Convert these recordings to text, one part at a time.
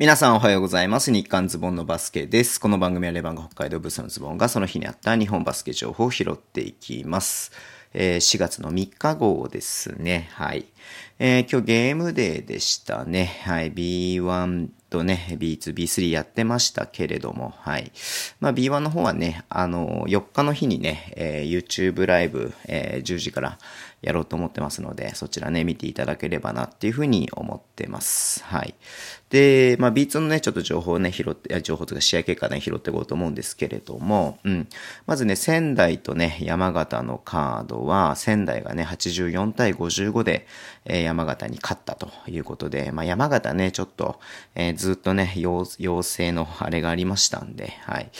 皆さんおはようございます。日刊ズボンのバスケです。この番組はレバンガ北海道ブースのズボンがその日にあった日本バスケ情報を拾っていきます。4月の3日号ですね。はい。今日ゲームデーでしたね。はい。B1 とね、B2、B3 やってましたけれども、はい。まあ B1 の方はね、4日の日にね、YouTube ライブ、10時からやろうと思ってますので、そちらね、見ていただければなっていうふうに思ってます。はい。で、まあ B2 のね、ちょっと情報をね、試合結果ね、拾っていこうと思うんですけれども、うん。まずね、仙台とね、山形のカードは、仙台がね、84対55で、山形に勝ったということで、まあ、山形ね、ちょっと、ずっとね、陽性のあれがありましたんで、はい。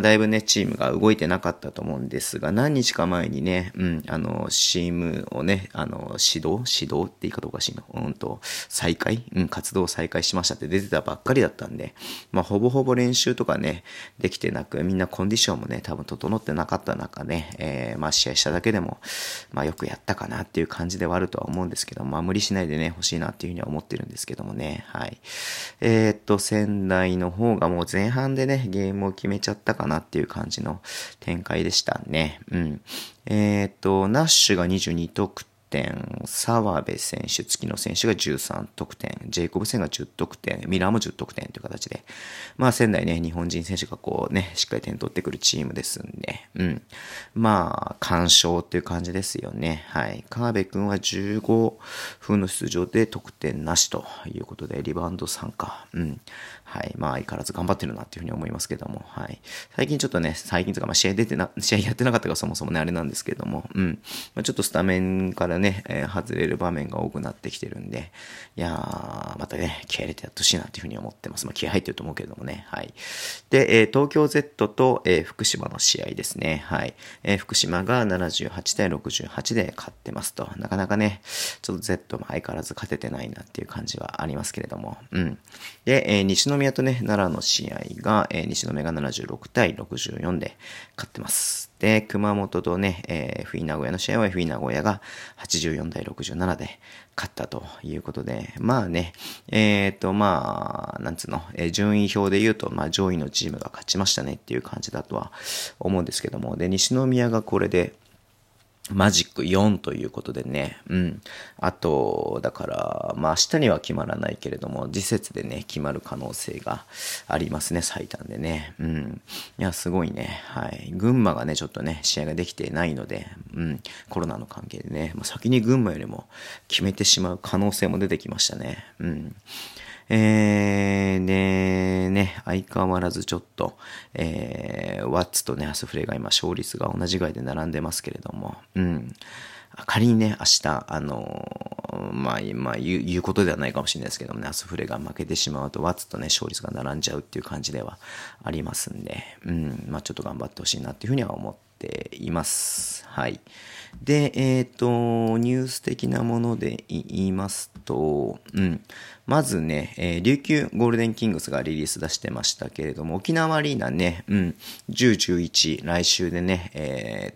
だいぶね、チームが動いてなかったと思うんですが、何日か前にね、うん、チームをね、指導って言い方おかしいの、再開、うん、活動再開しましたって出てたばっかりだったんで、まあ、ほぼほぼ練習とかね、できてなく、みんなコンディションもね、多分整ってなかった中ね、まあ、試合しただけでも、まあ、よくやったかなっていう感じではあるとは思うんですけど、まあ、無理しないでね、欲しいなっていうふうには思ってるんですけどもね、はい。仙台の方がもう前半でね、ゲームを決めちゃったかなっていう感じの展開でしたね。うん。ナッシュが22得点、澤部選手、月野選手が13得点、ジェイコブセンが10得点、ミラーも10得点という形で、まあ仙台ね、日本人選手がこうね、しっかり点取ってくるチームですんで、うん。まあ、完勝っていう感じですよね。はい。川辺くんは15分の出場で得点なしということで、リバウンド3か。うん。はい。まあ、相変わらず頑張ってるなっていうふうに思いますけども、はい。最近試合やってなかったからそもそもね、あれなんですけども、うん。まあ、ちょっとスタメンからね、外れる場面が多くなってきてるんで、いやー、またね、気合入れてやってほしいなっていうふうに思ってます。まあ、気合入ってると思うけどもね、はい。で、東京 Z と、福島の試合ですね、はい。福島が78対68で勝ってますと、なかなかね、ちょっと Z も相変わらず勝ててないなっていう感じはありますけれども、うん。で、西宮とね、奈良の試合が、西宮が76対64で勝ってます。で、熊本とね、FE名古屋の試合はFE名古屋が84対67で勝ったということで、まあね、まあ、なんつうの、順位表で言うと、まあ上位のチームが勝ちましたねっていう感じだとは思うんですけども、で、西宮がこれで、マジック4ということでね。うん。あと、だから、まあ、明日には決まらないけれども、次節でね、決まる可能性がありますね、最短でね。うん。いや、すごいね。はい。群馬がね、ちょっとね、試合ができてないので、うん。コロナの関係でね、先に群馬よりも決めてしまう可能性も出てきましたね。うん。でね、相変わらずちょっと、ワッツとね、アスフレが今勝率が同じぐらいで並んでますけれども、うん。仮にね、明日、言うことではないかもしれないですけどもね、アスフレが負けてしまうと、ワッツとね、勝率が並んじゃうっていう感じではありますんで、うん。まあ、ちょっと頑張ってほしいなっていうふうには思っています。はい。で、ニュース的なもので言いますと、うん。まずね、琉球ゴールデンキングスがリリース出してましたけれども、沖縄アリーナね、うん、10、11、来週でね、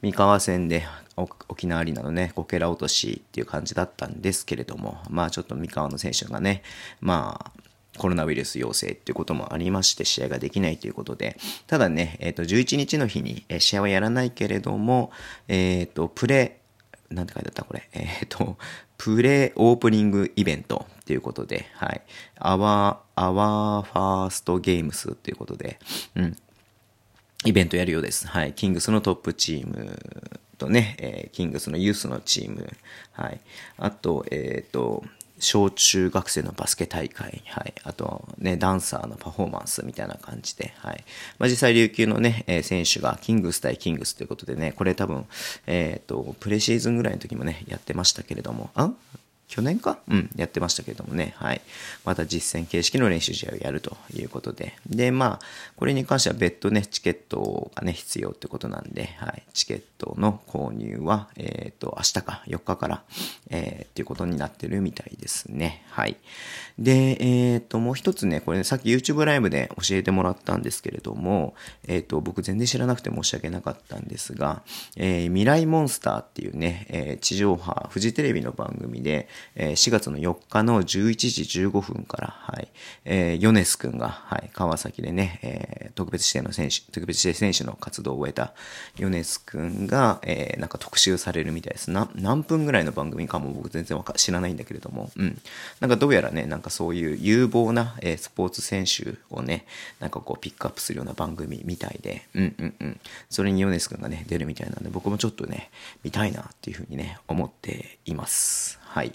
三河戦で沖縄アリーナのね、こけら落としっていう感じだったんですけれども、まあちょっと三河の選手がね、まあ、コロナウイルス陽性っていうこともありまして、試合ができないということで、ただね、11日の日に試合はやらないけれども、プレオープニングイベントということで、はい。アワーファーストゲームスということで、うん。イベントやるようです。はい。キングスのトップチームとね、キングスのユースのチーム、はい。あと、小中学生のバスケ大会、はい。あと、ね、ダンサーのパフォーマンスみたいな感じで、はい。まあ、実際、琉球のね、選手がキングス対キングスということでね、これ多分、プレシーズンぐらいの時もね、やってましたけれども、去年かうん、やってましたけれどもね、はい。また実戦形式の練習試合をやるということで。で、まあ、これに関しては別途ね、チケットがね、必要ってことなんで、はい。チケットの購入は、明日か、4日から、っていうことになってるみたいですね。はい。で、もう一つね、これね、さっき YouTube ライブで教えてもらったんですけれども、僕全然知らなくて申し訳なかったんですが、未来モンスターっていうね、地上波、フジテレビの番組で、4月の4日の11時15分から、はい、ヨネス君が、はい、川崎でね、特別指定選手の活動を終えたヨネス君が、なんか特集されるみたいです。何分ぐらいの番組かも僕全然知らないんだけれども、うん。なんかどうやらね、なんかそういう有望な、スポーツ選手をね、なんかこうピックアップするような番組みたいで、うんうんうん。それにヨネス君がね、出るみたいなんで、僕もちょっとね、見たいなっていうふうにね、思っています。はい。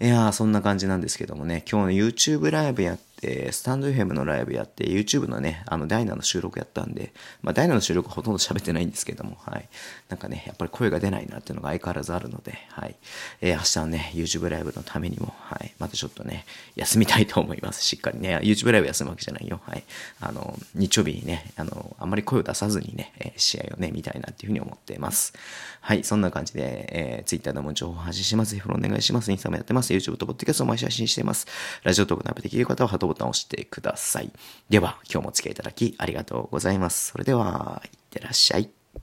いやー、そんな感じなんですけどもね、今日の YouTube ライブやって、スタンド FM のライブやって、YouTube のね、ダイナの収録やったんで、まあ、ダイナの収録ほとんど喋ってないんですけども、はい。なんかね、やっぱり声が出ないなっていうのが相変わらずあるので、はい。明日のね、YouTube ライブのためにも、はい。またちょっとね、休みたいと思います。しっかりね、YouTube ライブ休むわけじゃないよ。はい。日曜日にね、あんまり声を出さずにね、試合をね、見たいなっていうふうに思っています。はい。そんな感じで、Twitter でも情報を発信します。ぜひフォローお願いします。インスタもやってます。YouTube とポッドキャストも毎週配信しています。ラジオトークのアップできる方は、ハートボタンを押してください。では今日もお付き合いいただきありがとうございます。それではいってらっしゃい。